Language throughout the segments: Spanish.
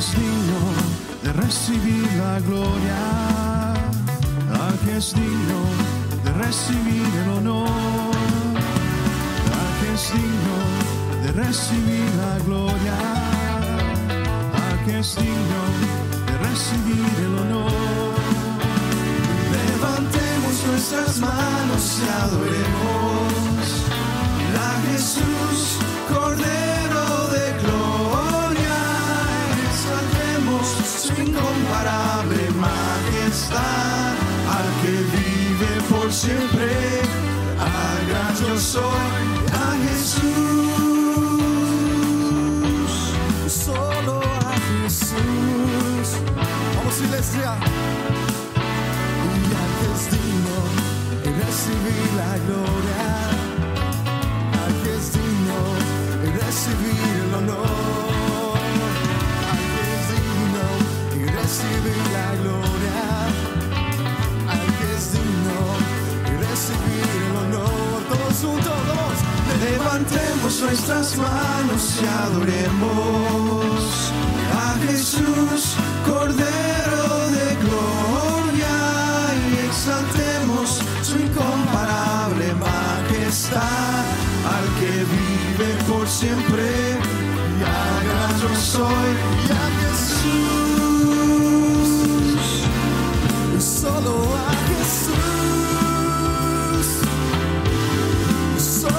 es digno de recibir la gloria, al que es digno de recibir el honor, al que es digno de recibir la gloria, al que es digno de recibir el honor. Levantemos nuestras manos y adoremos a Jesús, Cordero de gloria. Exaltemos su incomparable majestad, al que vive por siempre. Haga yo soy a Jesús, solo a Jesús. Vamos, iglesia. Y al que es digno de recibir la gloria, recibir el honor, al que es digno y recibir la gloria, al que es digno y recibir el honor. Todos juntos, levantemos nuestras manos y adoremos a Jesús, Cordero de gloria, y exaltemos su incomparable majestad, al que vive por siempre, y ahora yo soy a Jesús, solo a Jesús, solo a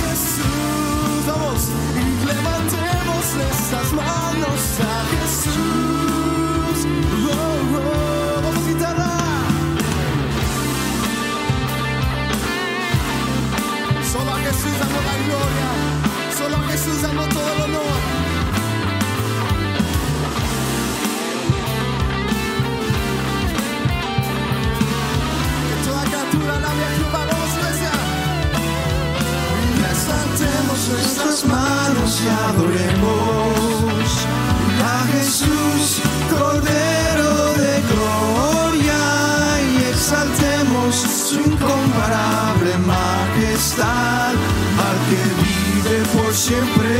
Jesús. Vamos, y levantemos nuestras manos a Jesús. Oh, oh. Vamos, guitarra. Solo a Jesús damos la gloria, solo a Jesús damos todo el honor. Que toda criatura alabe a Jehová. Vamos, iglesia. Levantemos nuestras manos y adoremos a Jesús, Cordero de gloria, y exaltemos su incomparable majestad, al que vive por siempre,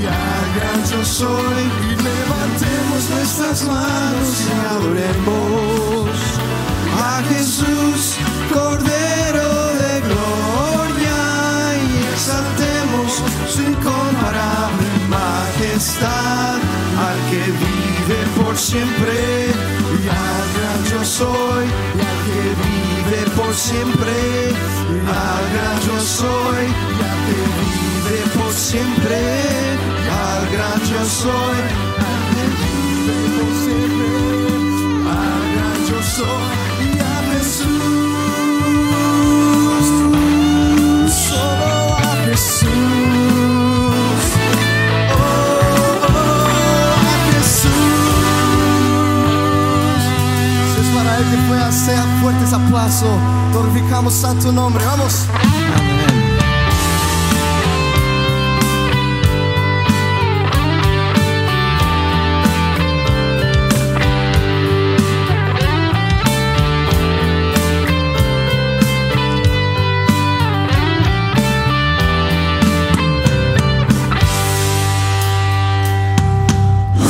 y al gran yo soy. Y levantemos nuestras manos y adoremos a Jesús, Cordero de gloria, y exaltemos su incomparable majestad, al que vive por siempre, y al gran yo soy, y al que vive por siempre, al gran yo soy, ya que vive por siempre, al gran yo soy, al que vive por siempre, al gran yo soy, y a Jesús, solo a Jesús, oh, oh, a Jesús. Para él que pueda hacer fuertes aplausos, glorificamos santo nombre. Vamos. Amén.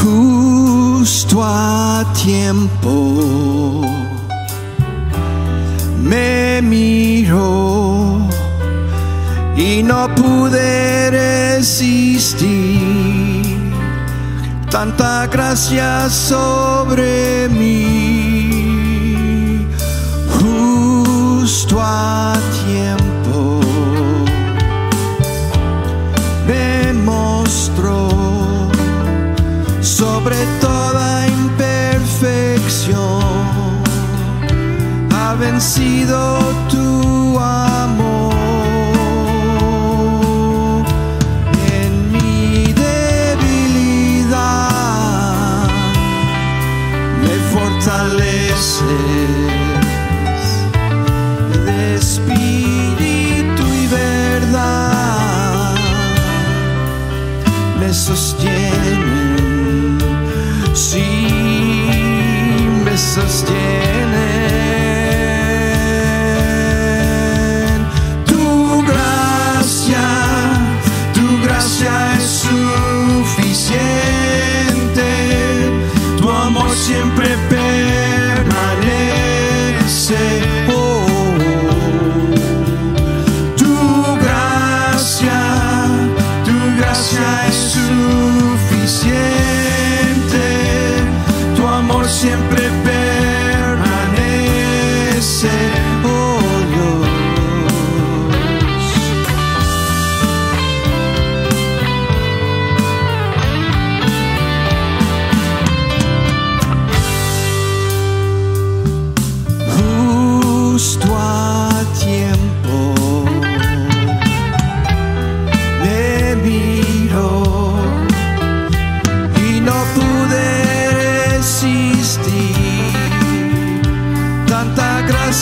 Justo a tiempo me miró y no pude resistir tanta gracia sobre mí. Justo a tiempo me mostró sobre toda imperfección, ha vencido tu amor. En mi debilidad me fortaleces de espíritu y verdad, me sostienes. Sí, me sostiene tu gracia es suficiente.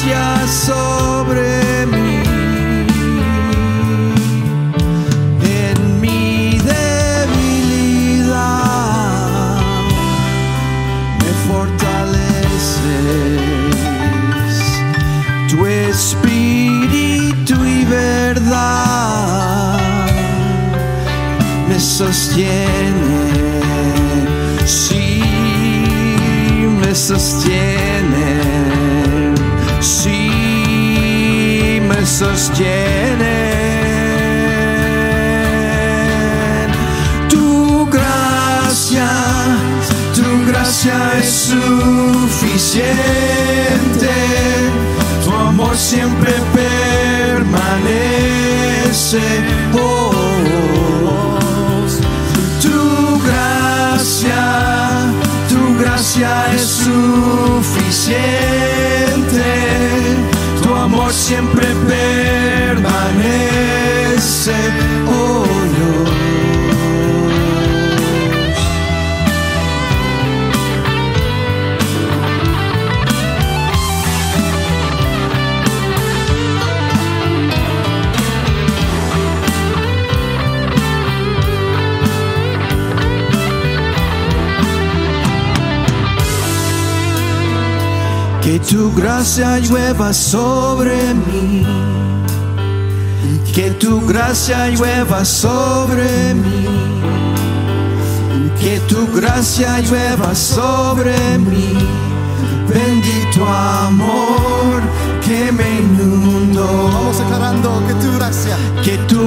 gracia sobre mí. En mi debilidad me fortaleces, tu espíritu y verdad me sostiene, sí, me sostiene, sí, me sostiene. Tu gracia es suficiente, tu amor siempre permanece. Oh, tu gracia es suficiente, tu amor siempre permanece, oh que tu gracia llueva sobre mí, que tu gracia llueva sobre mí, que tu gracia llueva sobre mí, bendito amor que me inundó. Vamos declarando que tu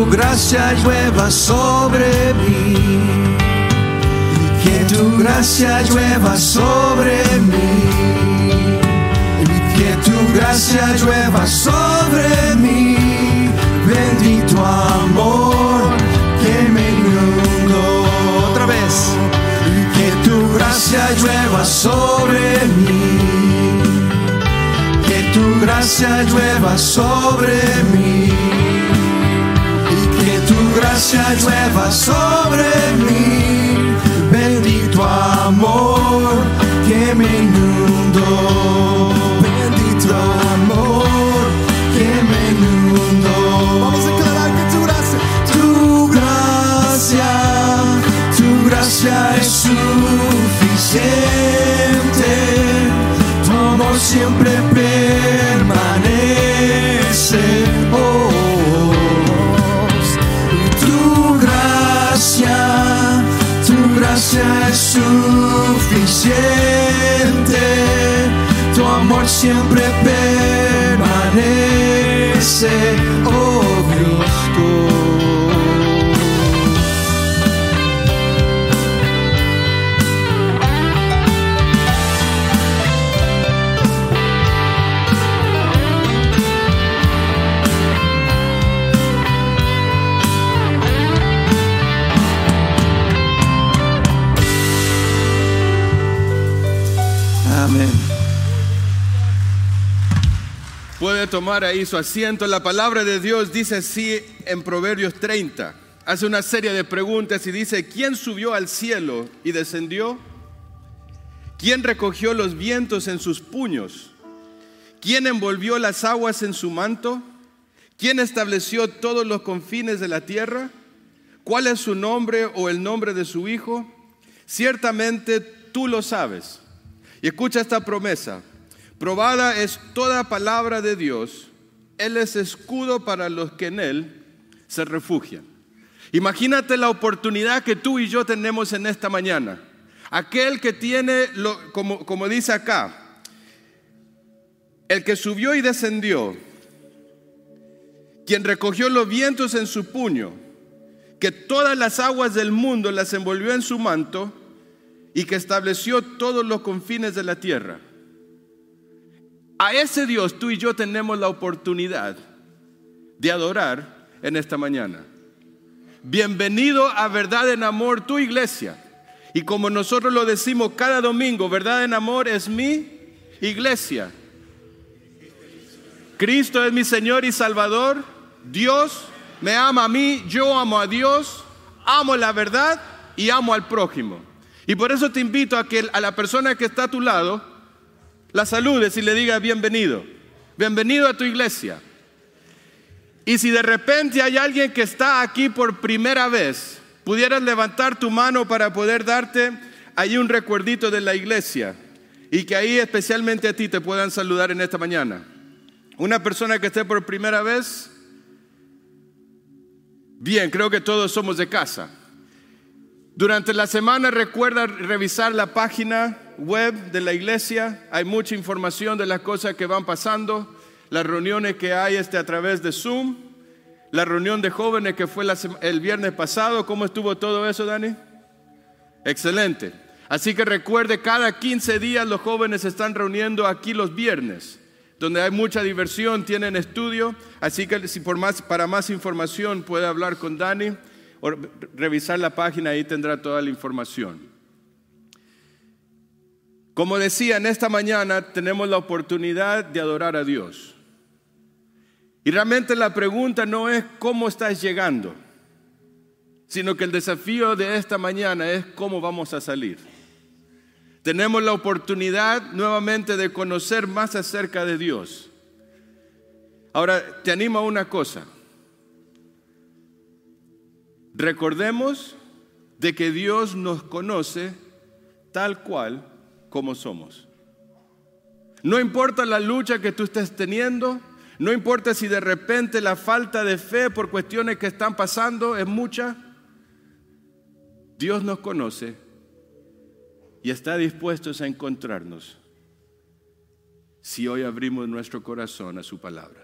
gracia llueva sobre mí, que tu gracia llueva sobre mí. Que tu gracia llueva sobre mí, bendito amor que me inundó. Otra vez. Que tu gracia llueva sobre mí, que tu gracia llueva sobre mí, que tu gracia llueva sobre mí, bendito amor que me inundó. Tu amor que me inundó. Vamos a declarar que tu gracia es suficiente, tu amor siempre permanece. Oh, tu gracia es suficiente, tu amor siempre permanece, oh Cristo. Amén. Puede tomar ahí su asiento. La palabra de Dios dice así en Proverbios 30. Hace una serie de preguntas y dice: ¿quién subió al cielo y descendió? ¿Quién recogió los vientos en sus puños? ¿Quién envolvió las aguas en su manto? ¿Quién estableció todos los confines de la tierra? ¿Cuál es su nombre o el nombre de su hijo? Ciertamente tú lo sabes. Y escucha esta promesa: probada es toda palabra de Dios, Él es escudo para los que en Él se refugian. Imagínate la oportunidad que tú y yo tenemos en esta mañana. Aquel que tiene, como dice acá, el que subió y descendió, quien recogió los vientos en su puño, que todas las aguas del mundo las envolvió en su manto y que estableció todos los confines de la tierra. A ese Dios tú y yo tenemos la oportunidad de adorar en esta mañana. Bienvenido a Verdad en Amor, tu iglesia. Y como nosotros lo decimos cada domingo, Verdad en Amor es mi iglesia. Cristo es mi Señor y Salvador. Dios me ama a mí, yo amo a Dios, amo la verdad y amo al prójimo. Y por eso te invito a que a la persona que está a tu lado la saludes y le digas bienvenido. bienvenido a tu iglesia. Y si de repente hay alguien que está aquí por primera vez, pudieras levantar tu mano para poder darte ahí un recuerdito de la iglesia y que ahí especialmente a ti te puedan saludar en esta mañana. Una persona que esté por primera vez, bien, creo que todos somos de casa. Durante la semana recuerda revisar la página web de la iglesia. Hay mucha información de las cosas que van pasando, las reuniones que hay a través de Zoom, la reunión de jóvenes que fue el viernes pasado. ¿Cómo estuvo todo eso, Dani? Excelente. Así que recuerde, cada 15 días los jóvenes se están reuniendo aquí los viernes, donde hay mucha diversión, tienen estudio. Así que para más información puede hablar con Dani o revisar la página, ahí tendrá toda la información. Como decía, en esta mañana tenemos la oportunidad de adorar a Dios. Y realmente la pregunta no es cómo estás llegando, sino que el desafío de esta mañana es cómo vamos a salir. Tenemos la oportunidad nuevamente de conocer más acerca de Dios. Ahora, te animo a una cosa. Recordemos de que Dios nos conoce tal cual como somos. No importa la lucha que tú estés teniendo, no importa si de repente la falta de fe por cuestiones que están pasando es mucha, Dios nos conoce y está dispuesto a encontrarnos si hoy abrimos nuestro corazón a su palabra.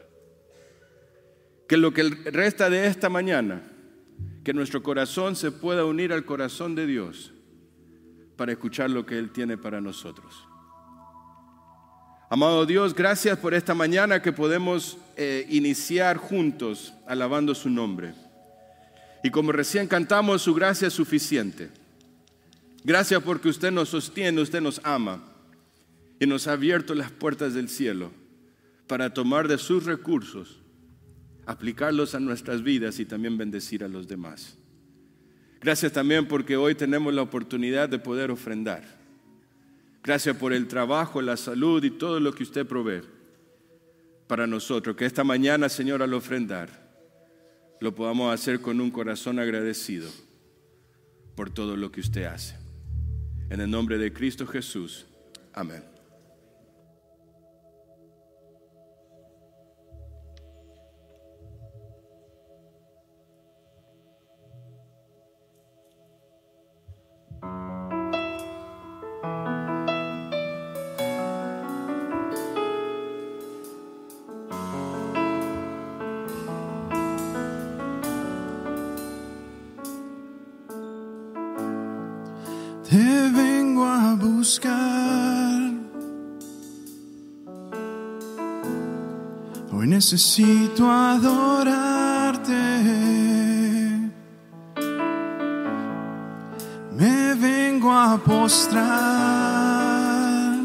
Que lo que resta de esta mañana, que nuestro corazón se pueda unir al corazón de Dios para escuchar lo que Él tiene para nosotros. Amado Dios, gracias por esta mañana que podemos iniciar juntos alabando su nombre. Y como recién cantamos, su gracia es suficiente. Gracias porque usted nos sostiene, usted nos ama y nos ha abierto las puertas del cielo para tomar de sus recursos, aplicarlos a nuestras vidas y también bendecir a los demás. Gracias también porque hoy tenemos la oportunidad de poder ofrendar. Gracias por el trabajo, la salud y todo lo que usted provee para nosotros. Que esta mañana, Señor, al ofrendar, lo podamos hacer con un corazón agradecido por todo lo que usted hace. En el nombre de Cristo Jesús. Amén. Te vengo a buscar. Hoy necesito adorarte. Me vengo a postrar.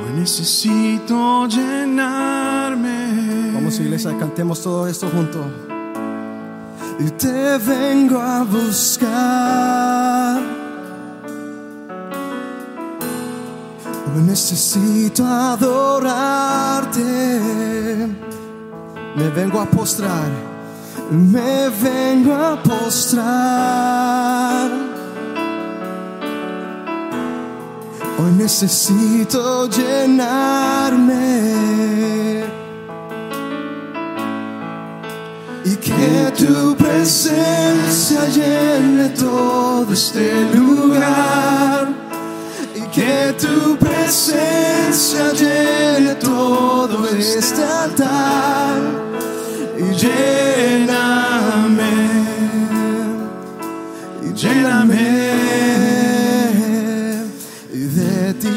Hoy necesito llenarme. Vamos, iglesia, cantemos todo esto juntos. Y te vengo a buscar. Hoy necesito adorarte. Me vengo a postrar. Me vengo a postrar. Hoy necesito llenarme. Y que tu presencia llene todo este lugar. Y que tu presencia llene todo este altar. Y lléname. Y lléname de ti.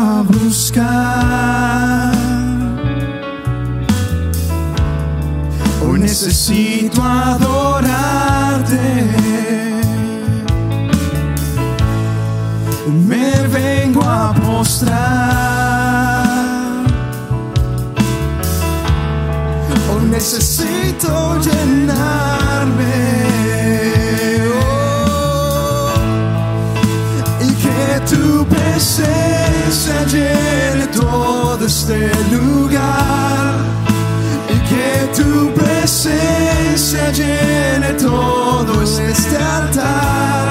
A buscar. Hoy necesito adorarte. Me vengo a postrar. este lugar y que tu presencia llene todo este altar.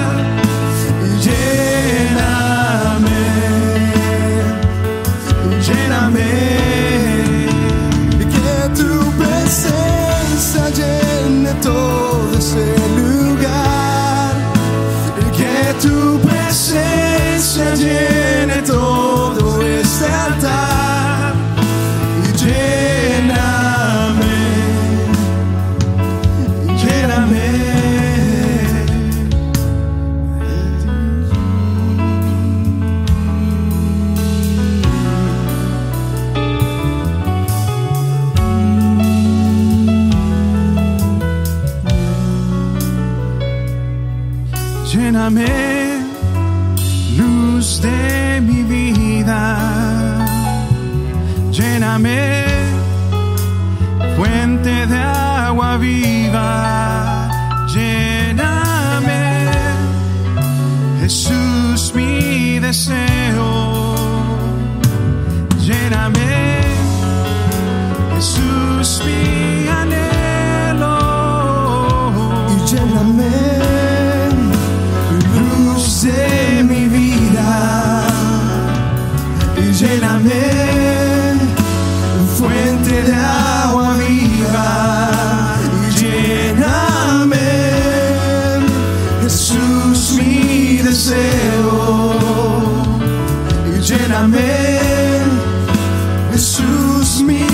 Lléname, lléname, y que tu presencia llene todo este lugar y que tu presencia llene todo este altar. Y lléname, lléname. Lléname, luz de mi vida, lléname, fuente de agua viva, lléname, Jesús, mi deseo, lléname, Jesús, mi anhelo, y lléname, luz de mi vida. Lléname, fuente de agua viva, lléname, Jesús, mi deseo, lléname, Jesús, mi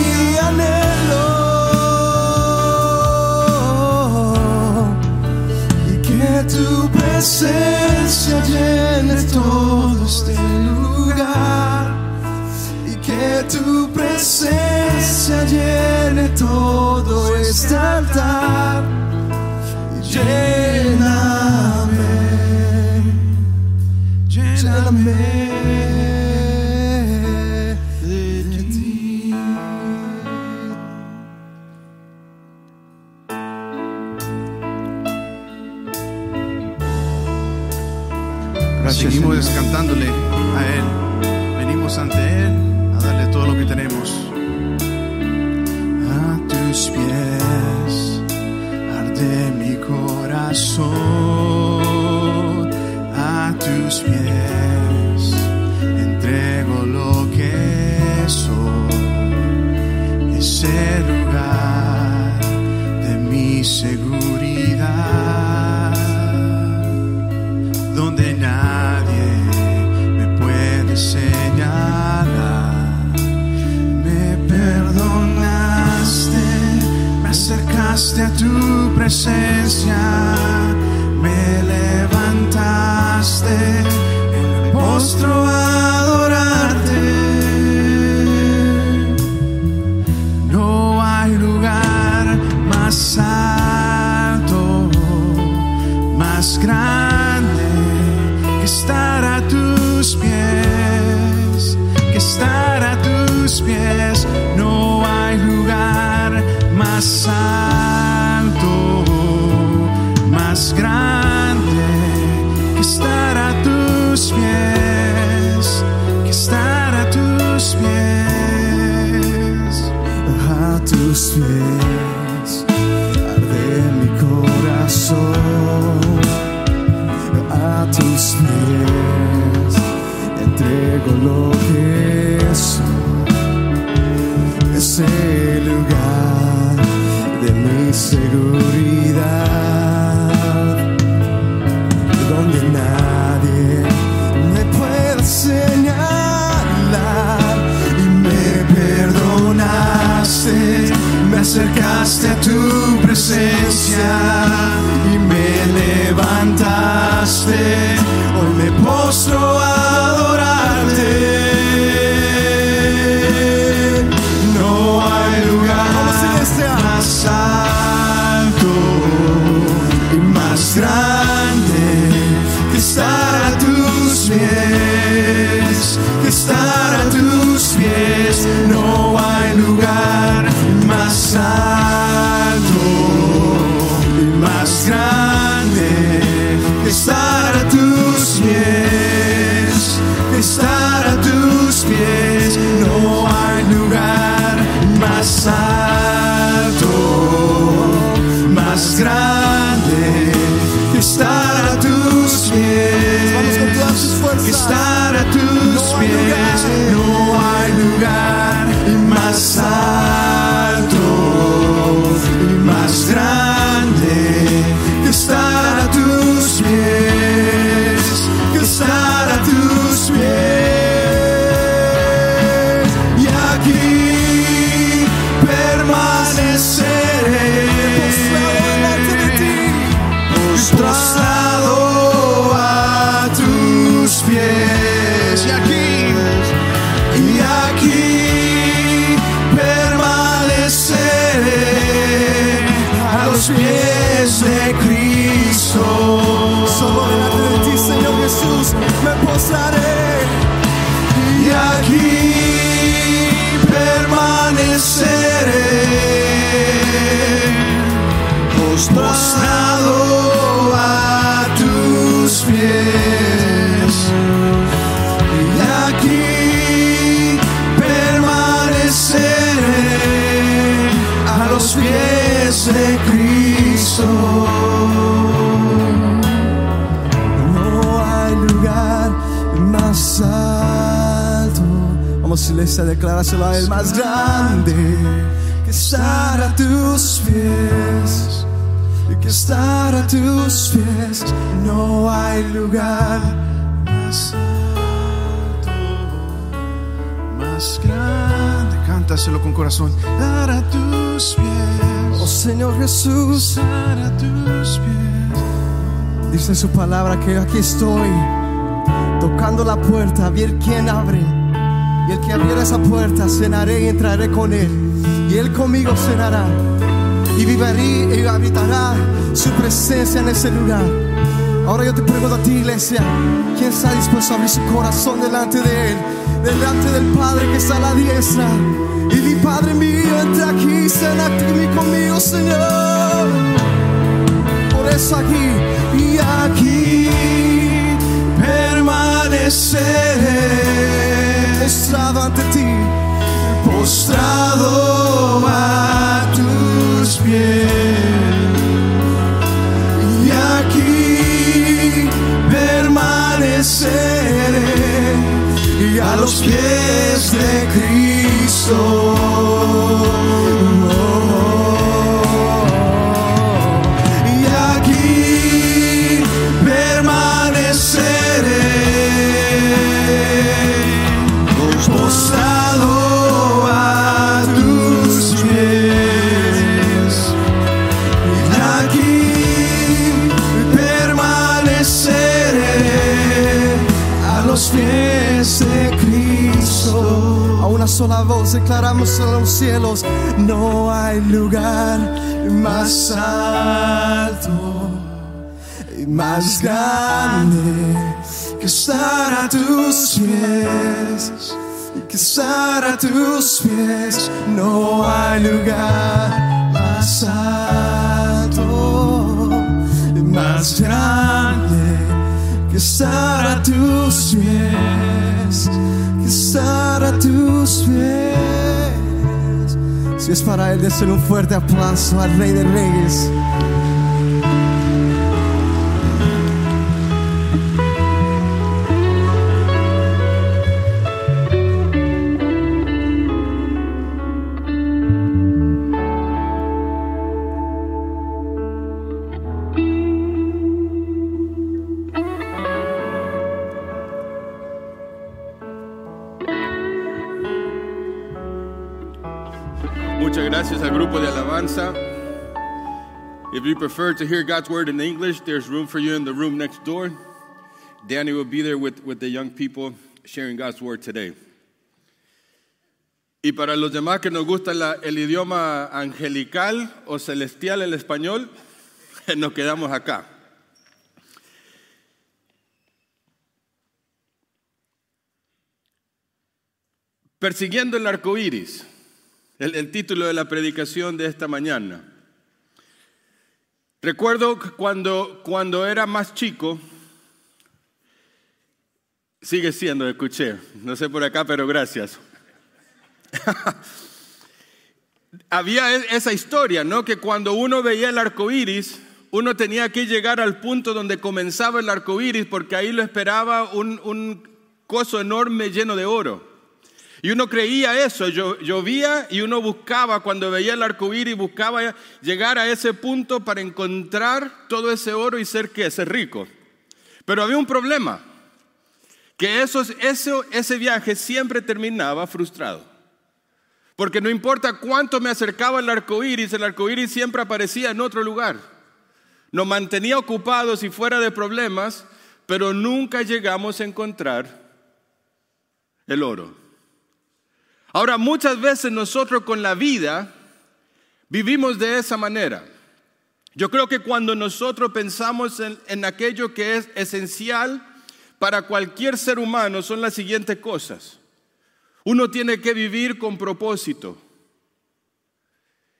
anhelo, y que tu presencia llene todo este lugar. Tu presencia llene todo este altar. Lléname, lléname de ti. Gracias. Seguimos cantándole a Él. Venimos ante Él, dale todo lo que tenemos. A tus pies arde mi corazón, a tus pies entrego lo que soy. Es el lugar de mi seguridad, donde nadie me puede señalar. Perdonaste, me acercaste a tu presencia, me levantaste, me postro a adorarte. No hay lugar más alto, más grande que estar a tus pies, que estar a tus pies. No hay lugar más alto, más grande que estar a tus pies, que estar a tus pies. A tus pies arde mi corazón, a tus pies entrego lo que soy. Es el lugar de mi seguridad, donde nadie me puede señalar. Y me perdonaste, me acercaste a tu presencia y me levantaste. Hoy me postro a adorarte. Más alto y más grande que estar a tus pies, que estar a tus pies. No hay lugar más alto y más grande que estar a tus pies, que estar a tus pies. No hay lugar. que estar a tus pies. No hay lugar más alto y más grande que estar a tus pies, que estar a tus pies. Y aquí permaneceré postrado ante ti, postrado a tus pies. Y aquí permaneceré a los pies de Cristo. Solo delante de ti, Señor Jesús, me postraré. Y aquí permaneceré postrado a tus pies. Y aquí permaneceré a los pies de Cristo. No hay lugar más alto. Vamos, iglesia, decláraselo a Él, más grande que estar a tus pies. Que estar a tus pies, no hay lugar más alto, más grande. Cántaselo con corazón. Estar a tus pies, oh Señor Jesús, estar a tus pies. Dice su palabra que yo aquí estoy, tocando la puerta, a ver quién abre. Y el que abriera esa puerta, cenaré y entraré con él, y él conmigo cenará. Y viviré y habitará su presencia en ese lugar. Ahora yo te pregunto a ti, iglesia, ¿quién está dispuesto a abrir su corazón delante de él? Delante del Padre que está a la diestra. Y di: Padre mío, entra aquí, cena aquí conmigo, Señor. Por eso aquí y aquí permaneceré postrado ante ti, postrado a tus pies. Y aquí permaneceré y a los pies de Cristo. Y aquí permaneceré postrado de Cristo. A una sola voz declaramos a los cielos: no hay lugar más alto y más grande que estar a tus pies, que estar a tus pies. No hay lugar más alto y más grande que estar a tus pies, que estar a tus pies. Si es para él, désle un fuerte aplauso al Rey de Reyes. If you prefer to hear God's word in English, there's room for you in the room next door. Danny will be there with the young people sharing God's word today. Y para los demás que nos gusta el idioma angelical o celestial, el español, nos quedamos acá. Persiguiendo el arco iris. El título de la predicación de esta mañana. Recuerdo cuando era más chico, sigue siendo, escuché, no sé por acá, pero gracias. Había esa historia, ¿no? Que cuando uno veía el arco iris, uno tenía que llegar al punto donde comenzaba el arco iris, porque ahí lo esperaba un coso enorme lleno de oro. Y uno creía eso, llovía y uno buscaba, cuando veía el arco iris, buscaba llegar a ese punto para encontrar todo ese oro y ser, ¿qué? Ser rico. Pero había un problema, que ese viaje siempre terminaba frustrado. Porque no importa cuánto me acercaba el arco iris siempre aparecía en otro lugar. Nos mantenía ocupados y fuera de problemas, pero nunca llegamos a encontrar el oro. Ahora, muchas veces nosotros con la vida vivimos de esa manera. Yo creo que cuando nosotros pensamos en aquello que es esencial para cualquier ser humano son las siguientes cosas. Uno tiene que vivir con propósito.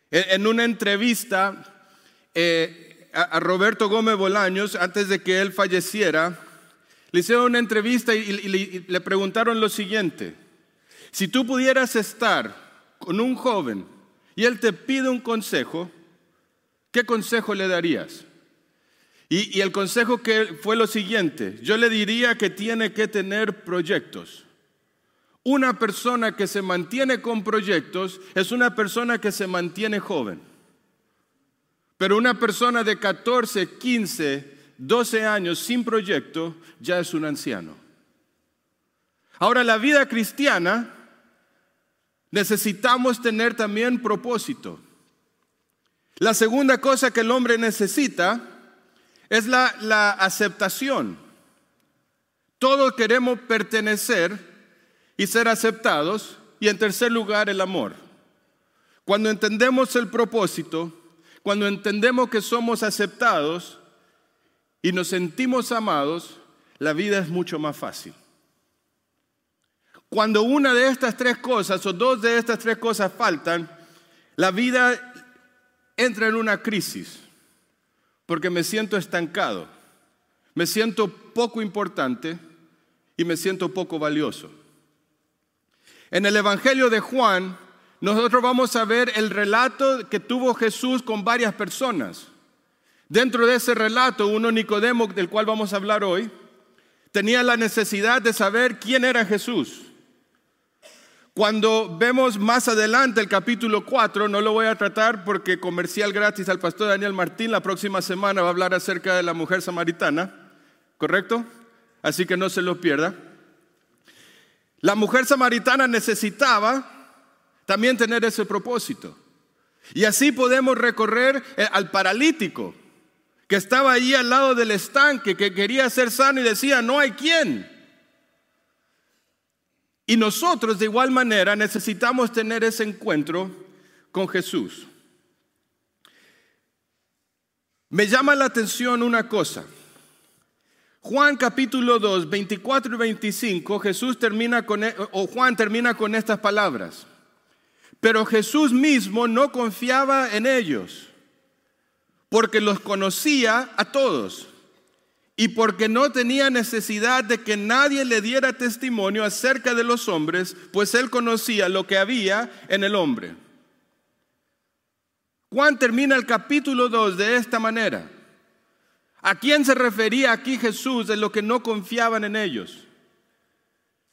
En una entrevista a Roberto Gómez Bolaños, antes de que él falleciera, le hicieron una entrevista y le preguntaron lo siguiente. Si tú pudieras estar con un joven y él te pide un consejo, ¿qué consejo le darías? Y el consejo que fue lo siguiente, yo le diría que tiene que tener proyectos. Una persona que se mantiene con proyectos es una persona que se mantiene joven. Pero una persona de 14, 15, 12 años sin proyecto ya es un anciano. Ahora, la vida cristiana... necesitamos tener también propósito. La segunda cosa que el hombre necesita es la aceptación. Todos queremos pertenecer y ser aceptados. Y en tercer lugar, el amor. Cuando entendemos el propósito, cuando entendemos que somos aceptados y nos sentimos amados, la vida es mucho más fácil. Cuando una de estas tres cosas o dos de estas tres cosas faltan, la vida entra en una crisis porque me siento estancado, me siento poco importante y me siento poco valioso. En el Evangelio de Juan, nosotros vamos a ver el relato que tuvo Jesús con varias personas. Dentro de ese relato, uno Nicodemo, del cual vamos a hablar hoy, tenía la necesidad de saber quién era Jesús. Cuando vemos más adelante el capítulo 4, no lo voy a tratar porque comercial gratis al pastor Daniel Martín, la próxima semana va a hablar acerca de la mujer samaritana, ¿correcto? Así que no se lo pierda. La mujer samaritana necesitaba también tener ese propósito. Y así podemos recorrer al paralítico que estaba allí al lado del estanque, que quería ser sano y decía, no hay quién. Y nosotros de igual manera necesitamos tener ese encuentro con Jesús. Me llama la atención una cosa. Juan capítulo 2, 24 y 25, Juan termina con estas palabras. Pero Jesús mismo no confiaba en ellos, porque los conocía a todos. Y porque no tenía necesidad de que nadie le diera testimonio acerca de los hombres, pues él conocía lo que había en el hombre. Juan termina el capítulo 2 de esta manera. ¿A quién se refería aquí Jesús de lo que no confiaban en ellos?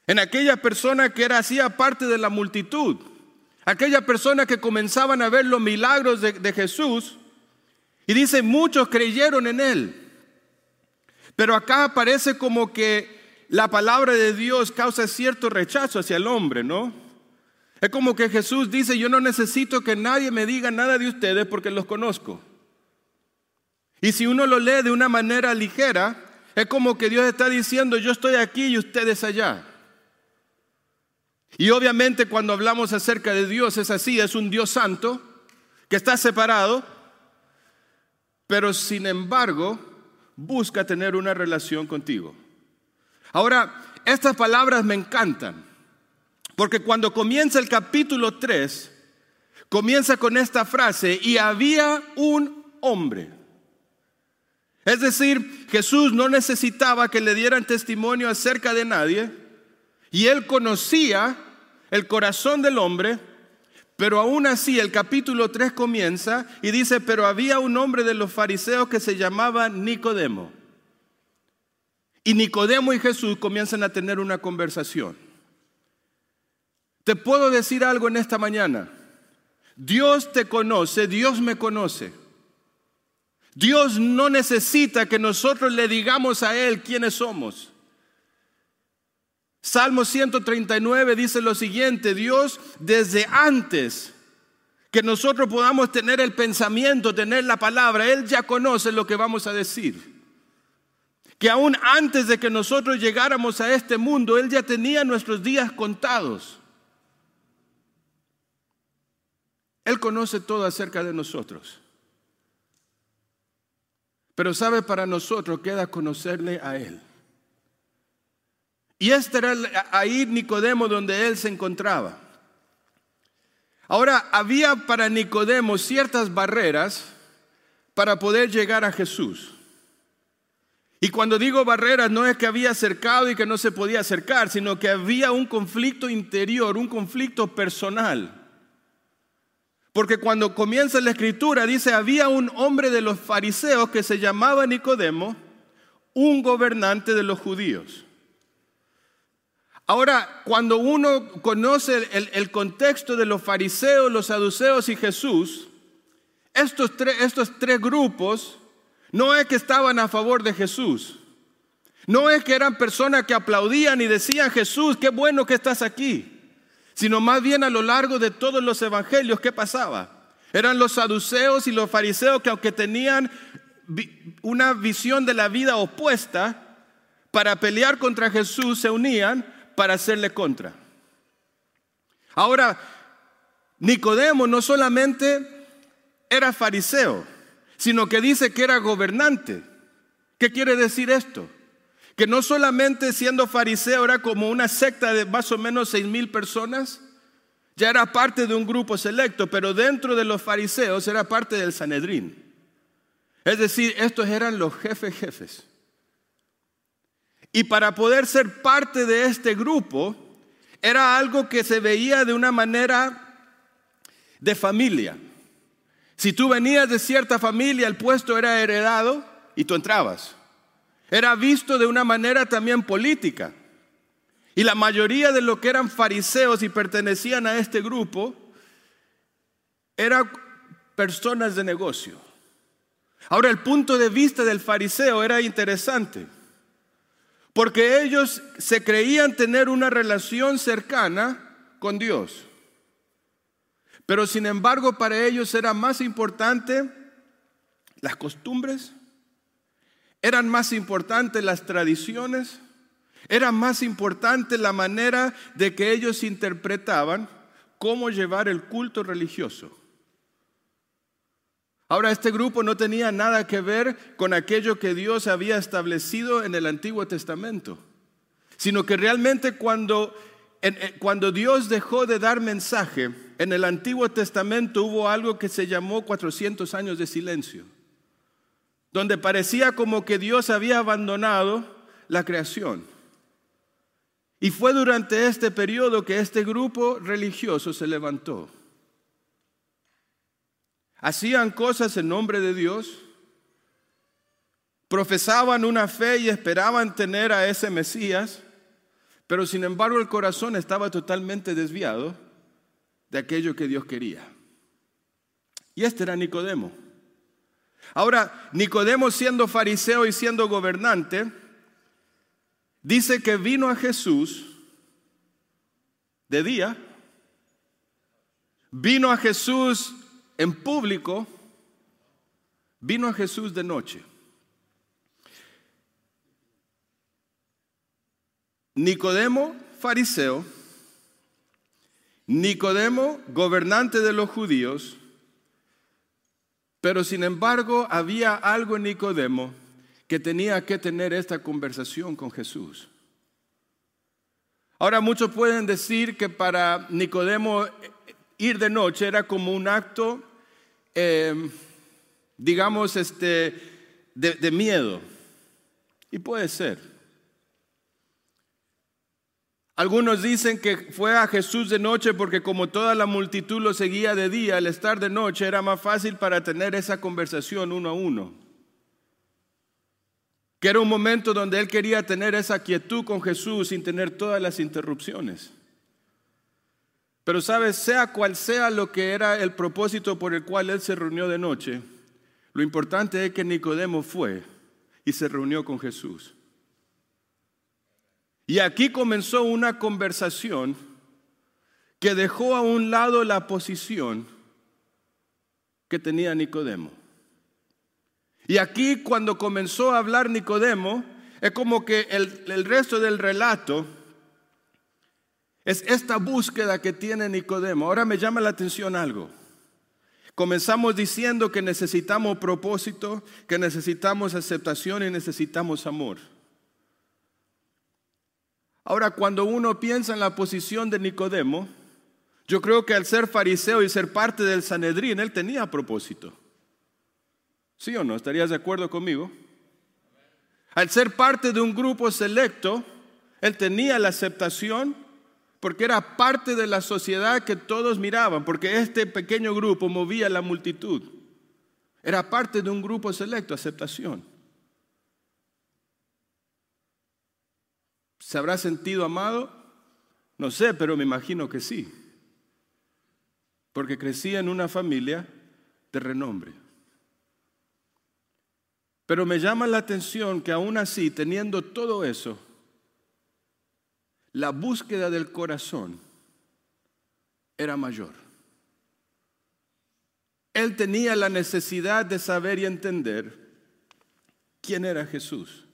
En aquella persona que hacía parte de la multitud. Aquella persona que comenzaban a ver los milagros de Jesús. Y dice, muchos creyeron en él. Pero acá aparece como que la palabra de Dios causa cierto rechazo hacia el hombre, ¿no? Es como que Jesús dice, yo no necesito que nadie me diga nada de ustedes porque los conozco. Y si uno lo lee de una manera ligera, es como que Dios está diciendo, yo estoy aquí y ustedes allá. Y obviamente cuando hablamos acerca de Dios es así, es un Dios santo que está separado, pero sin embargo... busca tener una relación contigo. Ahora, estas palabras me encantan, porque cuando comienza el capítulo 3, comienza con esta frase, y había un hombre. Es decir, Jesús no necesitaba que le dieran testimonio acerca de nadie, y él conocía el corazón del hombre, Pero aún así el capítulo 3 comienza y dice, pero había un hombre de los fariseos que se llamaba Nicodemo. Y Nicodemo y Jesús comienzan a tener una conversación. Te puedo decir algo en esta mañana. Dios te conoce, Dios me conoce. Dios no necesita que nosotros le digamos a Él quiénes somos. Salmo 139 dice lo siguiente: Dios, desde antes que nosotros podamos tener el pensamiento, tener la palabra, Él ya conoce lo que vamos a decir. Que aún antes de que nosotros llegáramos a este mundo, Él ya tenía nuestros días contados. Él conoce todo acerca de nosotros. Pero sabe, para nosotros queda conocerle a Él. Y este era ahí Nicodemo, donde él se encontraba. Ahora, había para Nicodemo ciertas barreras para poder llegar a Jesús. Y cuando digo barreras, no es que había cercado y que no se podía acercar, sino que había un conflicto interior, un conflicto personal. Porque cuando comienza la Escritura, dice, había un hombre de los fariseos que se llamaba Nicodemo, un gobernante de los judíos. Ahora, cuando uno conoce el contexto de los fariseos, los saduceos y Jesús, estos tres grupos no es que estaban a favor de Jesús. No es que eran personas que aplaudían y decían, Jesús, qué bueno que estás aquí. Sino más bien, a lo largo de todos los evangelios, ¿qué pasaba? Eran los saduceos y los fariseos que, aunque tenían una visión de la vida opuesta, para pelear contra Jesús se unían para hacerle contra. Ahora, Nicodemo no solamente era fariseo, sino que dice que era gobernante. ¿Qué quiere decir esto? Que no solamente siendo fariseo era como una secta de más o menos 6,000 personas, ya era parte de un grupo selecto, pero dentro de los fariseos era parte del Sanedrín. Es decir, estos eran los jefes. Y para poder ser parte de este grupo, era algo que se veía de una manera de familia. Si tú venías de cierta familia, el puesto era heredado y tú entrabas. Era visto de una manera también política. Y la mayoría de los que eran fariseos y pertenecían a este grupo eran personas de negocio. Ahora, el punto de vista del fariseo era interesante. Porque ellos se creían tener una relación cercana con Dios. Pero sin embargo, para ellos era más importante las costumbres, eran más importantes las tradiciones, era más importante la manera de que ellos interpretaban cómo llevar el culto religioso. Ahora, este grupo no tenía nada que ver con aquello que Dios había establecido en el Antiguo Testamento, sino que realmente cuando Dios dejó de dar mensaje en el Antiguo Testamento, hubo algo que se llamó 400 años de silencio, donde parecía como que Dios había abandonado la creación. Y fue durante este periodo que este grupo religioso se levantó. Hacían cosas en nombre de Dios, profesaban una fe y esperaban tener a ese Mesías, pero sin embargo el corazón estaba totalmente desviado de aquello que Dios quería. Y este era Nicodemo. Ahora, Nicodemo, siendo fariseo y siendo gobernante, dice que vino a Jesús de día, vino a Jesús en público, vino a Jesús de noche. Nicodemo, fariseo, Nicodemo, gobernante de los judíos, pero sin embargo había algo en Nicodemo que tenía que tener esta conversación con Jesús. Ahora, muchos pueden decir que para Nicodemo ir de noche era como un acto de miedo. Y puede ser. Algunos dicen que fue a Jesús de noche porque como toda la multitud lo seguía de día, al estar de noche era más fácil para tener esa conversación uno a uno. Que era un momento donde él quería tener esa quietud con Jesús sin tener todas las interrupciones. Pero sabes, sea cual sea lo que era el propósito por el cual él se reunió de noche, lo importante es que Nicodemo fue y se reunió con Jesús. Y aquí comenzó una conversación que dejó a un lado la posición que tenía Nicodemo. Y aquí cuando comenzó a hablar Nicodemo, es como que el resto del relato es esta búsqueda que tiene Nicodemo. Ahora me llama la atención algo. Comenzamos diciendo que necesitamos propósito, que necesitamos aceptación y necesitamos amor. Ahora, cuando uno piensa en la posición de Nicodemo, yo creo que al ser fariseo y ser parte del Sanedrín, él tenía propósito. ¿Sí o no? ¿Estarías de acuerdo conmigo? Al ser parte de un grupo selecto, él tenía la aceptación porque era parte de la sociedad que todos miraban, porque este pequeño grupo movía la multitud. Era parte de un grupo selecto, aceptación. ¿Se habrá sentido amado? No sé, pero me imagino que sí. Porque crecí en una familia de renombre. Pero me llama la atención que aún así, teniendo todo eso, la búsqueda del corazón era mayor. Él tenía la necesidad de saber y entender quién era Jesús.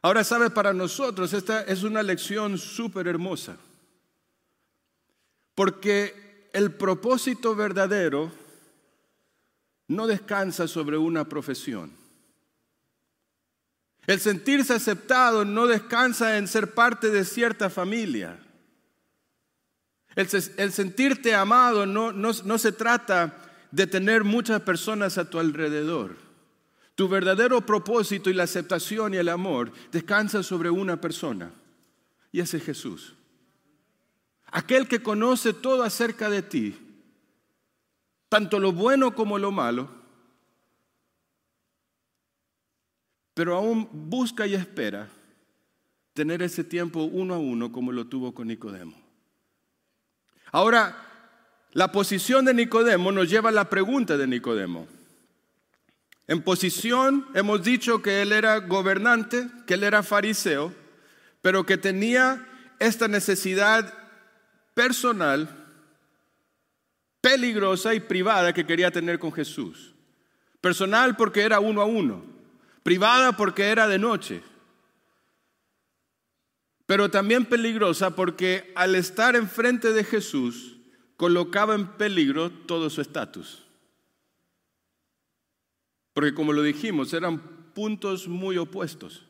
Ahora, ¿sabes? Para nosotros esta es una lección súper hermosa, porque el propósito verdadero no descansa sobre una profesión. El sentirse aceptado no descansa en ser parte de cierta familia. El sentirte amado no se trata de tener muchas personas a tu alrededor. Tu verdadero propósito y la aceptación y el amor descansa sobre una persona, y ese es Jesús. Aquel que conoce todo acerca de ti, tanto lo bueno como lo malo, pero aún busca y espera tener ese tiempo uno a uno como lo tuvo con Nicodemo. Ahora, la posición de Nicodemo nos lleva a la pregunta de Nicodemo. En posición hemos dicho que él era gobernante, que él era fariseo, pero que tenía esta necesidad personal, peligrosa y privada que quería tener con Jesús. Personal porque era uno a uno, privada porque era de noche, pero también peligrosa porque al estar enfrente de Jesús colocaba en peligro todo su estatus. Porque como lo dijimos, eran puntos muy opuestos.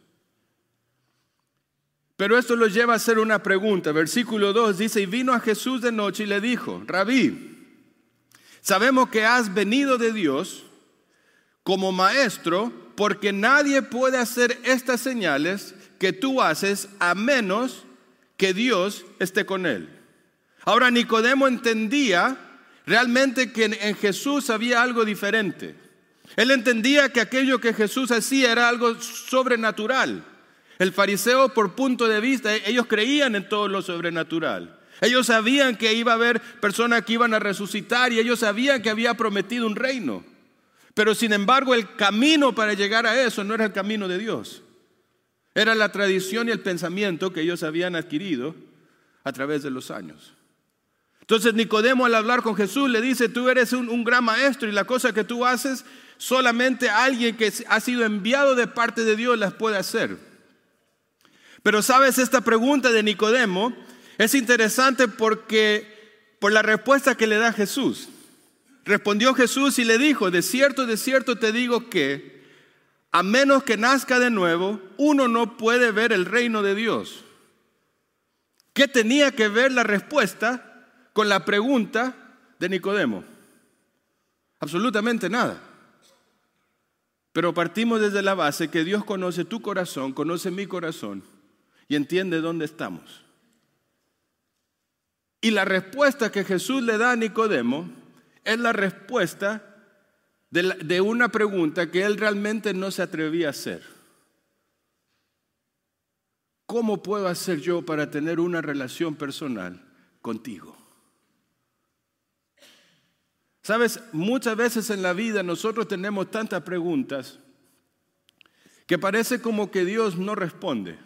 Pero esto lo lleva a hacer una pregunta. Versículo 2 dice, y vino a Jesús de noche y le dijo, Rabí, sabemos que has venido de Dios como maestro, porque nadie puede hacer estas señales que tú haces a menos que Dios esté con él. Ahora Nicodemo entendía realmente que en Jesús había algo diferente. Él entendía que aquello que Jesús hacía era algo sobrenatural. El fariseo, por punto de vista, ellos creían en todo lo sobrenatural. Ellos sabían que iba a haber personas que iban a resucitar y ellos sabían que había prometido un reino. Pero sin embargo, el camino para llegar a eso no era el camino de Dios. Era la tradición y el pensamiento que ellos habían adquirido a través de los años. Entonces Nicodemo, al hablar con Jesús, le dice, tú eres un gran maestro y la cosa que tú haces, solamente alguien que ha sido enviado de parte de Dios las puede hacer. Pero sabes, esta pregunta de Nicodemo es interesante porque por la respuesta que le da Jesús. Respondió Jesús y le dijo, de cierto te digo que, a menos que nazca de nuevo, uno no puede ver el reino de Dios. ¿Qué tenía que ver la respuesta con la pregunta de Nicodemo? Absolutamente nada. Pero partimos desde la base que Dios conoce tu corazón, conoce mi corazón, y entiende dónde estamos. Y la respuesta que Jesús le da a Nicodemo es la respuesta de una pregunta que él realmente no se atrevía a hacer. ¿Cómo puedo hacer yo para tener una relación personal contigo? Sabes, muchas veces en la vida nosotros tenemos tantas preguntas que parece como que Dios no responde.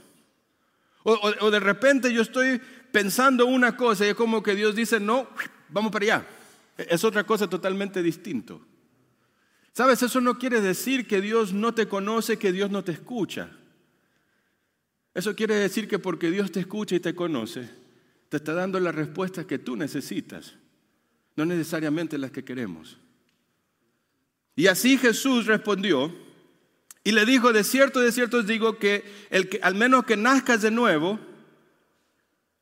O de repente yo estoy pensando una cosa y es como que Dios dice, no, vamos para allá. Es otra cosa totalmente distinta. Sabes, eso no quiere decir que Dios no te conoce, que Dios no te escucha. Eso quiere decir que porque Dios te escucha y te conoce, te está dando las respuestas que tú necesitas. No necesariamente las que queremos. Y así Jesús respondió y le dijo, de cierto os digo que, al menos que nazcas de nuevo,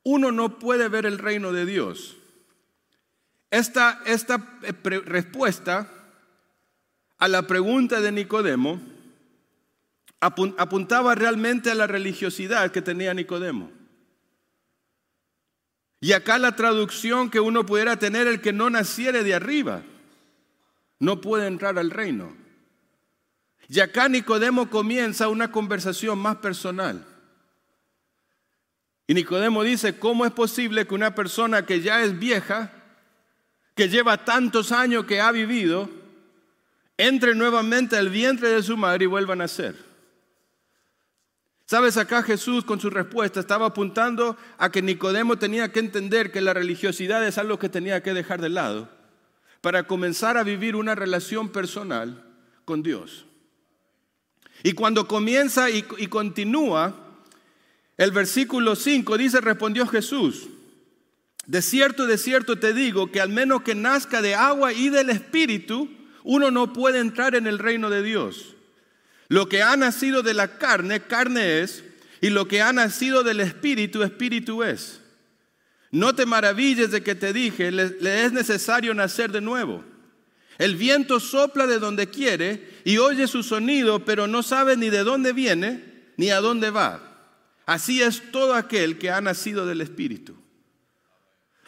uno no puede ver el reino de Dios. Esta respuesta a la pregunta de Nicodemo apuntaba realmente a la religiosidad que tenía Nicodemo. Y acá la traducción que uno pudiera tener, el que no naciere de arriba, no puede entrar al reino. Y acá Nicodemo comienza una conversación más personal. Y Nicodemo dice, ¿cómo es posible que una persona que ya es vieja, que lleva tantos años que ha vivido, entre nuevamente al vientre de su madre y vuelva a nacer? Sabes, acá Jesús con su respuesta estaba apuntando a que Nicodemo tenía que entender que la religiosidad es algo que tenía que dejar de lado para comenzar a vivir una relación personal con Dios. Y cuando comienza y continúa, el versículo 5 dice, respondió Jesús, de cierto te digo que al menos que nazca de agua y del Espíritu, uno no puede entrar en el reino de Dios. Lo que ha nacido de la carne, carne es, y lo que ha nacido del Espíritu, Espíritu es. No te maravilles de que te dije, le es necesario nacer de nuevo. El viento sopla de donde quiere y oye su sonido, pero no sabe ni de dónde viene ni a dónde va. Así es todo aquel que ha nacido del Espíritu.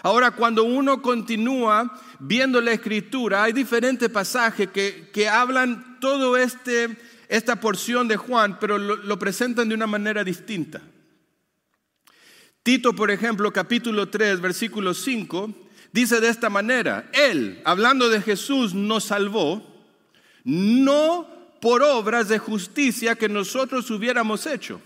Ahora, cuando uno continúa viendo la Escritura, hay diferentes pasajes que hablan todo esta porción de Juan, pero lo presentan de una manera distinta. Tito, por ejemplo, capítulo 3, versículo 5, dice de esta manera, Él, hablando de Jesús, nos salvó, no por obras de justicia que nosotros hubiéramos hecho,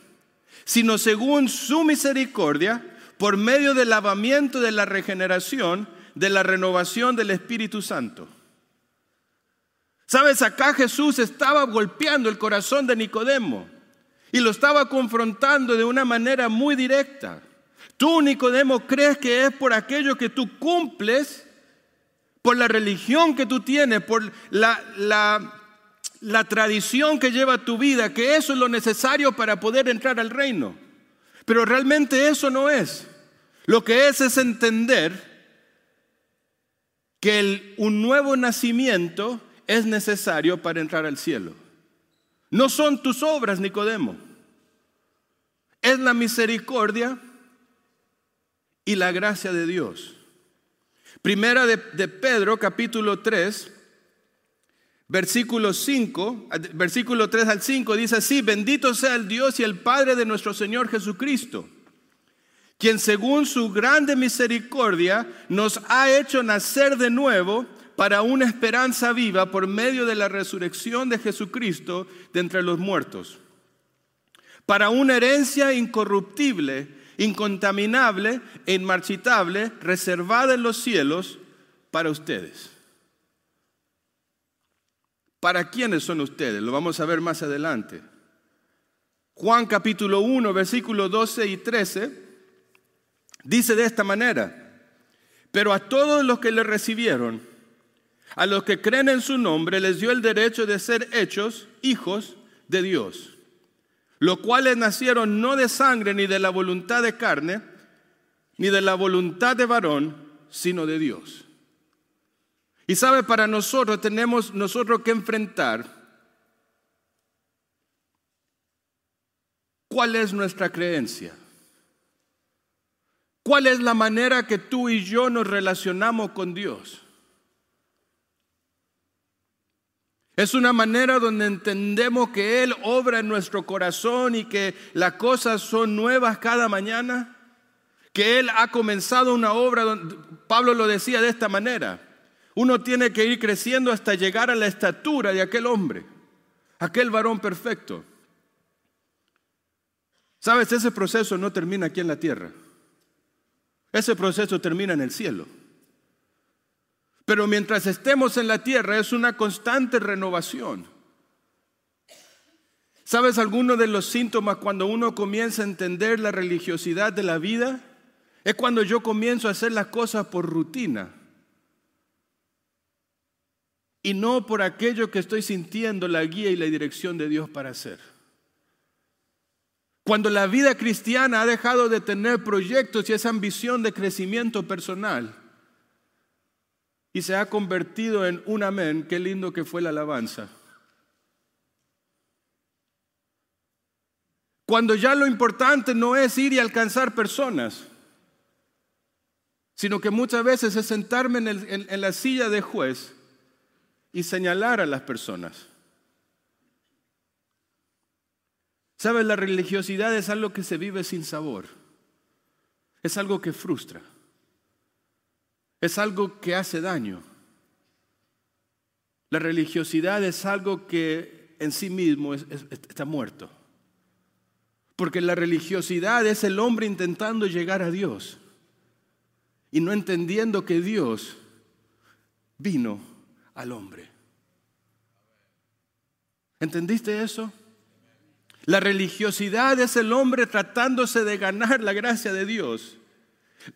sino según su misericordia, por medio del lavamiento de la regeneración, de la renovación del Espíritu Santo. ¿Sabes? Acá Jesús estaba golpeando el corazón de Nicodemo y lo estaba confrontando de una manera muy directa. Tú, Nicodemo, crees que es por aquello que tú cumples, por la religión que tú tienes, por la tradición que lleva tu vida, que eso es lo necesario para poder entrar al reino. Pero realmente eso no es. Lo que es entender que un nuevo nacimiento es necesario para entrar al cielo. No son tus obras, Nicodemo. Es la misericordia y la gracia de Dios. Primera de Pedro, capítulo 3, versículo 3 al 5, dice así, bendito sea el Dios y el Padre de nuestro Señor Jesucristo, quien según su grande misericordia nos ha hecho nacer de nuevo para una esperanza viva por medio de la resurrección de Jesucristo de entre los muertos, para una herencia incorruptible, incontaminable e inmarchitable, reservada en los cielos para ustedes. ¿Para quiénes son ustedes? Lo vamos a ver más adelante. Juan capítulo 1, versículos 12 y 13, dice de esta manera, pero a todos los que le recibieron, a los que creen en su nombre les dio el derecho de ser hechos hijos de Dios, los cuales nacieron no de sangre ni de la voluntad de carne, ni de la voluntad de varón, sino de Dios. Y sabe, para nosotros tenemos que enfrentar cuál es nuestra creencia. ¿Cuál es la manera que tú y yo nos relacionamos con Dios? Es una manera donde entendemos que Él obra en nuestro corazón y que las cosas son nuevas cada mañana. Que Él ha comenzado una obra, Pablo lo decía de esta manera. Uno tiene que ir creciendo hasta llegar a la estatura de aquel hombre, aquel varón perfecto. ¿Sabes? Ese proceso no termina aquí en la tierra. Ese proceso termina en el cielo. Pero mientras estemos en la tierra es una constante renovación. ¿Sabes alguno de los síntomas cuando uno comienza a entender la religiosidad de la vida? Es cuando yo comienzo a hacer las cosas por rutina. Y no por aquello que estoy sintiendo la guía y la dirección de Dios para hacer. Cuando la vida cristiana ha dejado de tener proyectos y esa ambición de crecimiento personal. Y se ha convertido en un amén. Qué lindo que fue la alabanza. Cuando ya lo importante no es ir y alcanzar personas, sino que muchas veces es sentarme en la silla de juez y señalar a las personas. ¿Sabes? La religiosidad es algo que se vive sin sabor. Es algo que frustra. Es algo que hace daño. La religiosidad es algo que en sí mismo está muerto. Porque la religiosidad es el hombre intentando llegar a Dios y no entendiendo que Dios vino al hombre. ¿Entendiste eso? La religiosidad es el hombre tratándose de ganar la gracia de Dios,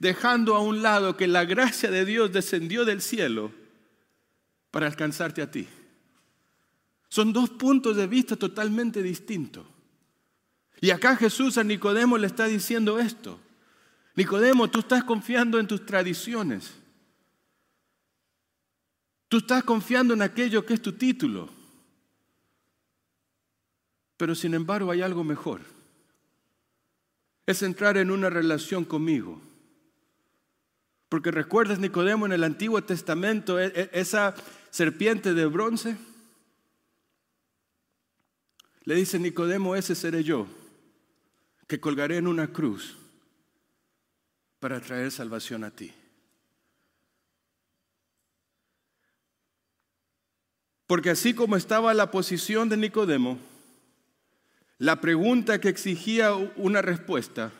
dejando a un lado que la gracia de Dios descendió del cielo para alcanzarte a ti. Son dos puntos de vista totalmente distintos. Y acá Jesús a Nicodemo le está diciendo esto. Nicodemo, tú estás confiando en tus tradiciones. Tú estás confiando en aquello que es tu título. Pero sin embargo hay algo mejor. Es entrar en una relación conmigo. Porque recuerdas, Nicodemo, en el Antiguo Testamento, esa serpiente de bronce, le dice, Nicodemo, ese seré yo, que colgaré en una cruz para traer salvación a ti. Porque así como estaba la posición de Nicodemo, la pregunta que exigía una respuesta,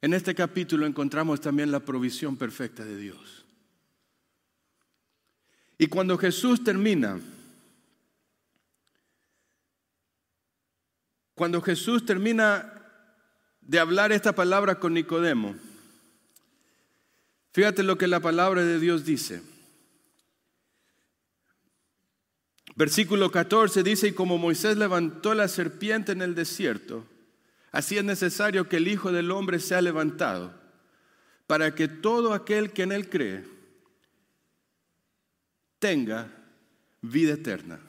en este capítulo encontramos también la provisión perfecta de Dios. Y cuando Jesús termina, de hablar esta palabra con Nicodemo, fíjate lo que la palabra de Dios dice. Versículo 14 dice, y como Moisés levantó la serpiente en el desierto, así es necesario que el Hijo del Hombre sea levantado, para que todo aquel que en Él cree tenga vida eterna.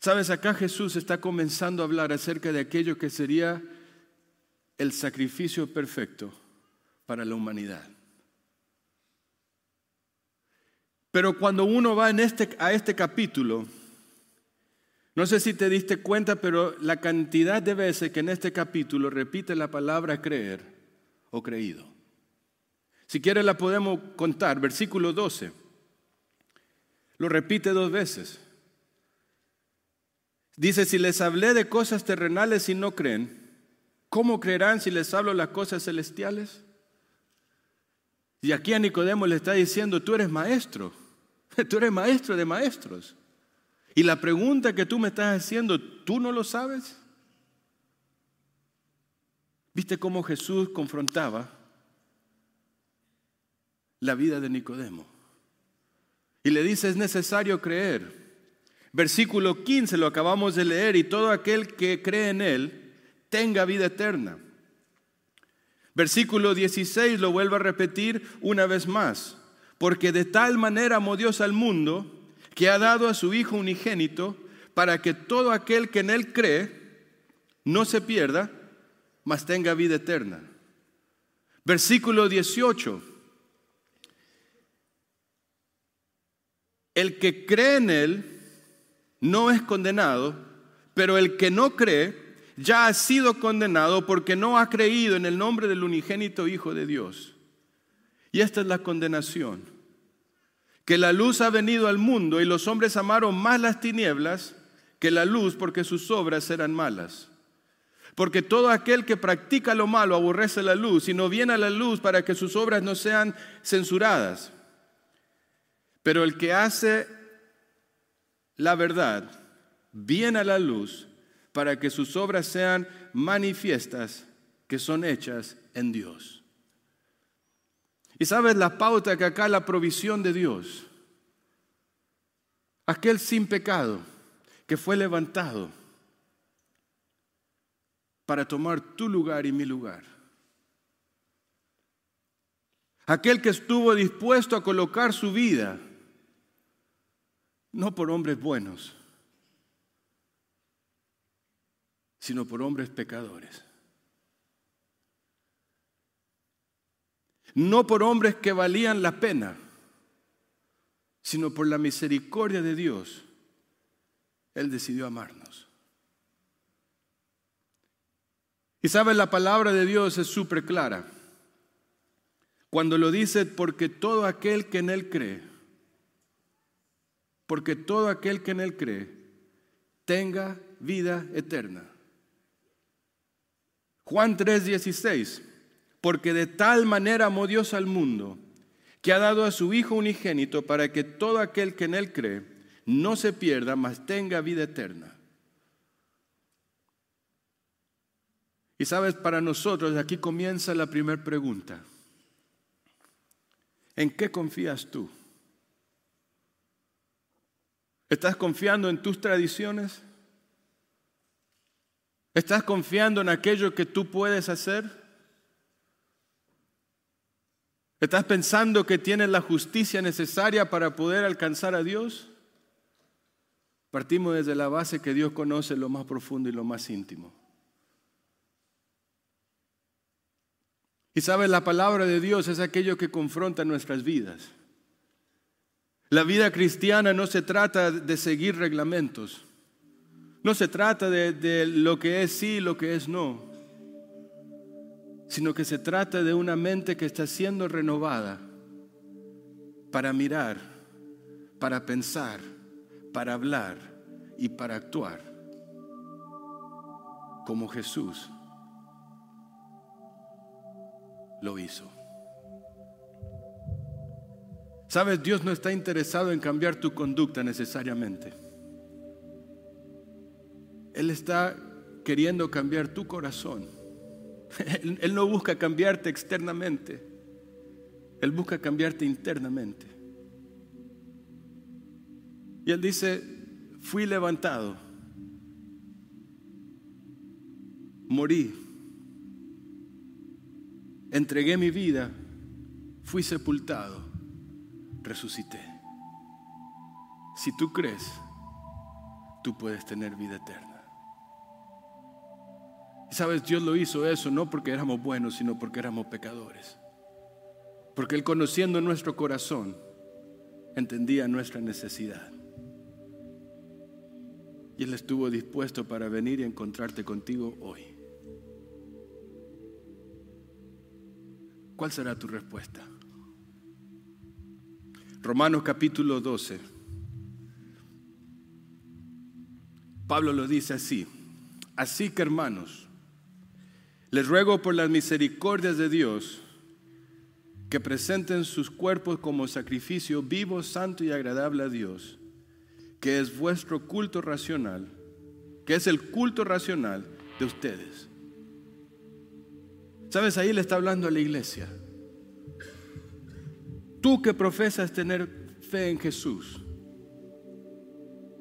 ¿Sabes? Acá Jesús está comenzando a hablar acerca de aquello que sería el sacrificio perfecto para la humanidad. Pero cuando uno va a este capítulo, no sé si te diste cuenta, pero la cantidad de veces que en este capítulo repite la palabra creer o creído. Si quieres la podemos contar. Versículo 12. Lo repite 2 veces. Dice, si les hablé de cosas terrenales y no creen, ¿cómo creerán si les hablo las cosas celestiales? Y aquí a Nicodemo le está diciendo, tú eres maestro. Tú eres maestro de maestros. Y la pregunta que tú me estás haciendo, ¿tú no lo sabes? ¿Viste cómo Jesús confrontaba la vida de Nicodemo? Y le dice, es necesario creer. Versículo 15, lo acabamos de leer, y todo aquel que cree en Él tenga vida eterna. Versículo 16, lo vuelvo a repetir una vez más. Porque de tal manera amó Dios al mundo, que ha dado a su Hijo unigénito, para que todo aquel que en Él cree no se pierda, mas tenga vida eterna. Versículo 18. El que cree en él no es condenado, pero el que no cree ya ha sido condenado porque no ha creído en el nombre del unigénito Hijo de Dios. Y esta es la condenación, que la luz ha venido al mundo y los hombres amaron más las tinieblas que la luz porque sus obras eran malas. Porque todo aquel que practica lo malo aborrece la luz y no viene a la luz para que sus obras no sean censuradas. Pero el que hace la verdad viene a la luz para que sus obras sean manifiestas que son hechas en Dios. Y sabes la pauta que acá la provisión de Dios. Aquel sin pecado que fue levantado para tomar tu lugar y mi lugar. Aquel que estuvo dispuesto a colocar su vida, no por hombres buenos, sino por hombres pecadores. No por hombres que valían la pena, sino por la misericordia de Dios, Él decidió amarnos. Y sabes, la palabra de Dios es súper clara. Cuando lo dice, porque todo aquel que en Él cree, tenga vida eterna. Juan 3:16, porque de tal manera amó Dios al mundo que ha dado a su Hijo unigénito para que todo aquel que en Él cree no se pierda, mas tenga vida eterna. Y sabes, para nosotros aquí comienza la primera pregunta. ¿En qué confías tú? ¿Estás confiando en tus tradiciones? ¿Estás confiando en aquello que tú puedes hacer? ¿Estás pensando que tienes la justicia necesaria para poder alcanzar a Dios? Partimos desde la base que Dios conoce lo más profundo y lo más íntimo. Y sabes, la palabra de Dios es aquello que confronta nuestras vidas. La vida cristiana no se trata de seguir reglamentos. No se trata de lo que es sí y lo que es no, sino que se trata de una mente que está siendo renovada para mirar, para pensar, para hablar y para actuar como Jesús lo hizo. Sabes, Dios no está interesado en cambiar tu conducta necesariamente. Él está queriendo cambiar tu corazón. Él no busca cambiarte externamente, Él busca cambiarte internamente. Y Él dice, fui levantado, morí, entregué mi vida, fui sepultado, resucité. Si tú crees, tú puedes tener vida eterna. Sabes, Dios lo hizo eso no porque éramos buenos, sino porque éramos pecadores. Porque Él, conociendo nuestro corazón, entendía nuestra necesidad. Y Él estuvo dispuesto para venir y encontrarte contigo hoy. ¿Cuál será tu respuesta? Romanos capítulo 12. Pablo lo dice así. Así que, hermanos, les ruego por las misericordias de Dios que presenten sus cuerpos como sacrificio vivo, santo y agradable a Dios, que es vuestro culto racional, que es el culto racional de ustedes. ¿Sabes? Ahí le está hablando a la iglesia. Tú que profesas tener fe en Jesús,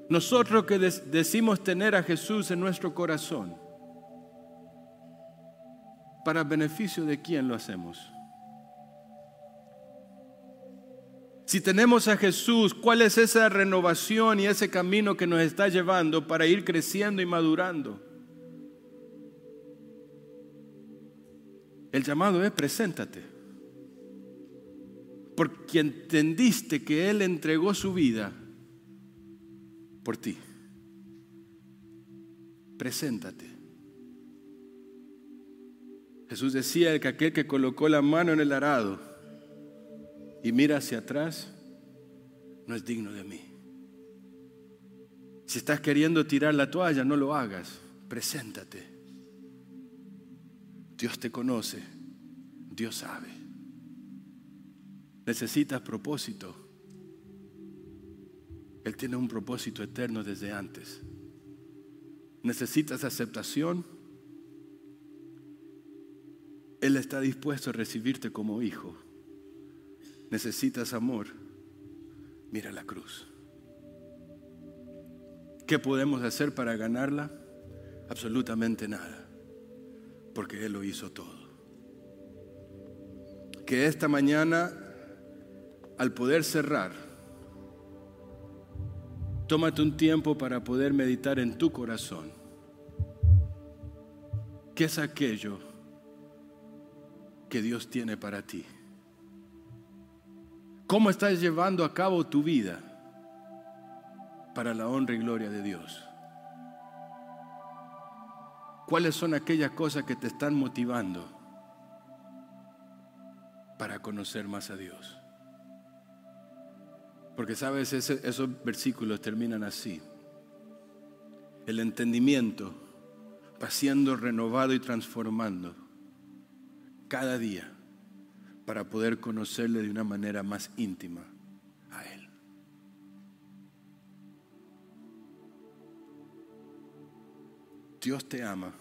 nosotros que decimos tener a Jesús en nuestro corazón, ¿para beneficio de quién lo hacemos? Si tenemos a Jesús, ¿cuál es esa renovación y ese camino que nos está llevando para ir creciendo y madurando? El llamado es preséntate. Porque entendiste que Él entregó su vida por ti. Preséntate. Jesús decía que aquel que colocó la mano en el arado y mira hacia atrás no es digno de mí. Si estás queriendo tirar la toalla, no lo hagas. Preséntate. Dios te conoce. Dios sabe. Necesitas propósito. Él tiene un propósito eterno desde antes. Necesitas aceptación. Él está dispuesto a recibirte como hijo. Necesitas amor. Mira la cruz. ¿Qué podemos hacer para ganarla? Absolutamente nada, porque Él lo hizo todo. Que esta mañana, al poder cerrar, tómate un tiempo para poder meditar en tu corazón. ¿Qué es aquello que Dios tiene para ti? ¿Cómo estás llevando a cabo tu vida para la honra y gloria de Dios? ¿Cuáles son aquellas cosas que te están motivando para conocer más a Dios? Porque sabes, esos versículos terminan así. El entendimiento va siendo renovado y transformando cada día para poder conocerle de una manera más íntima a Él. Dios te ama.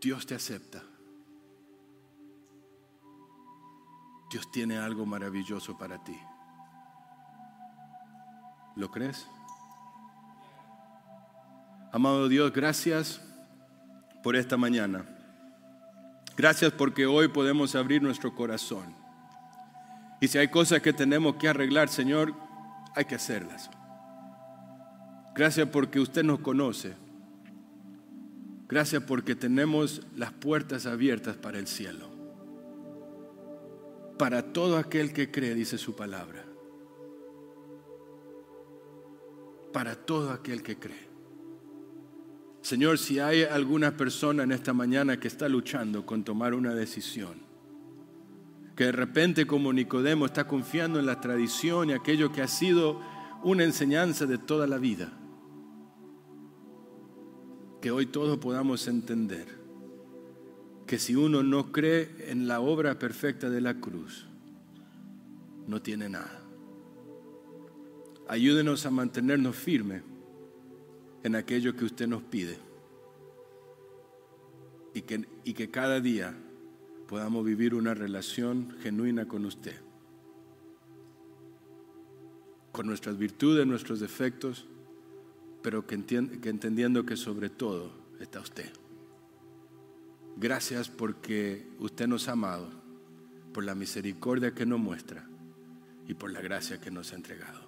Dios te acepta. Dios tiene algo maravilloso para ti. ¿Lo crees? Amado Dios, gracias por esta mañana. Gracias porque hoy podemos abrir nuestro corazón. Y si hay cosas que tenemos que arreglar, Señor, hay que hacerlas. Gracias porque usted nos conoce. Gracias porque tenemos las puertas abiertas para el cielo. Para todo aquel que cree, dice su palabra. Para todo aquel que cree. Señor, si hay alguna persona en esta mañana que está luchando con tomar una decisión, que de repente como Nicodemo está confiando en la tradición y aquello que ha sido una enseñanza de toda la vida, que hoy todos podamos entender que si uno no cree en la obra perfecta de la cruz, no tiene nada. Ayúdenos a mantenernos firmes en aquello que usted nos pide y que cada día podamos vivir una relación genuina con usted, con nuestras virtudes, nuestros defectos, pero que entendiendo que sobre todo está usted. Gracias porque usted nos ha amado, por la misericordia que nos muestra y por la gracia que nos ha entregado.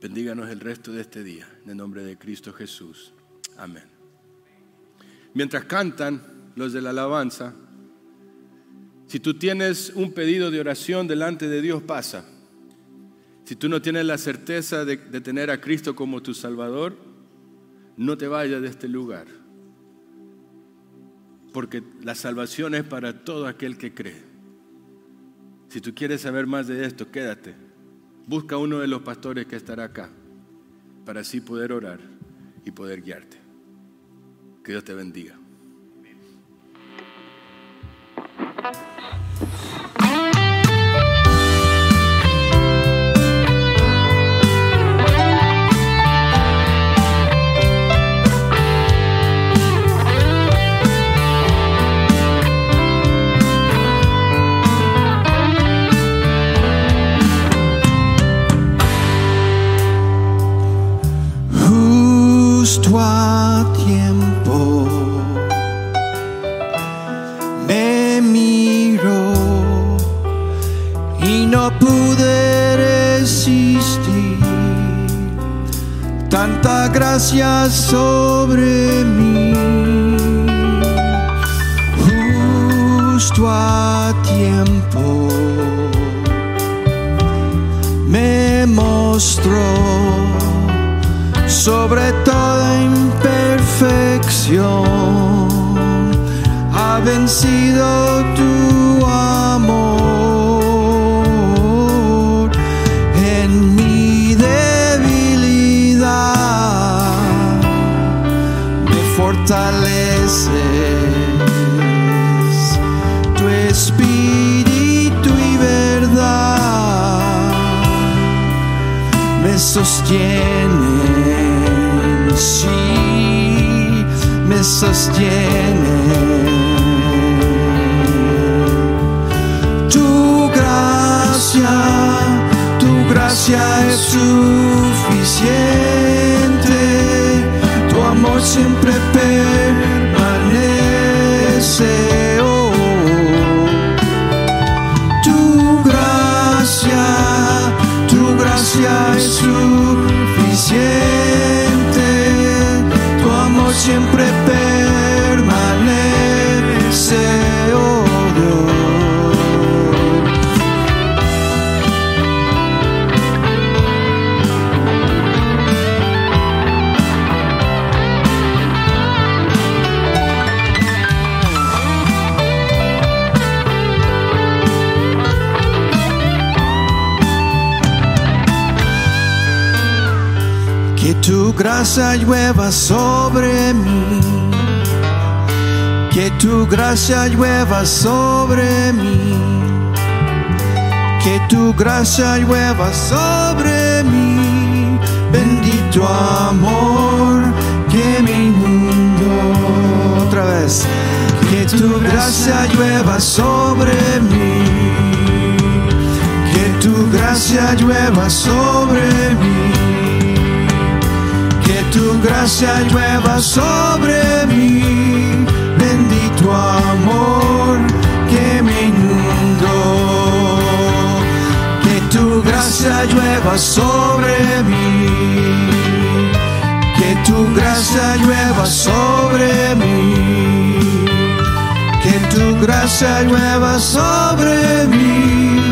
Bendíganos el resto de este día, en el nombre de Cristo Jesús. Amén. Mientras cantan los de la alabanza, si tú tienes un pedido de oración delante de Dios, pasa. Si tú no tienes la certeza de tener a Cristo como tu Salvador, no te vayas de este lugar. Porque la salvación es para todo aquel que cree. Si tú quieres saber más de esto, quédate. Busca a uno de los pastores que estará acá para así poder orar y poder guiarte. Que Dios te bendiga. A tiempo me miró y no pude resistir tanta gracia sobre mí. justo a tiempo me mostró sobre toda imperfección. Ha vencido tu amor en mi debilidad, me fortaleces tu espíritu y verdad, me sostienen, sí, me sostienen. Tu gracia es suficiente, tu amor siempre permanece. Oh, oh. Tu gracia es suficiente, tu amor siempre permanece. Tu gracia llueva sobre mí, que tu gracia llueva sobre mí, que tu gracia llueva sobre mí, bendito amor que me inundó. Otra vez, que tu gracia llueva sobre mí, que tu gracia llueva sobre mí. Tu gracia llueva sobre mí, bendito amor que me inundó. Que tu gracia llueva sobre mí, que tu gracia llueva sobre mí, que tu gracia llueva sobre mí.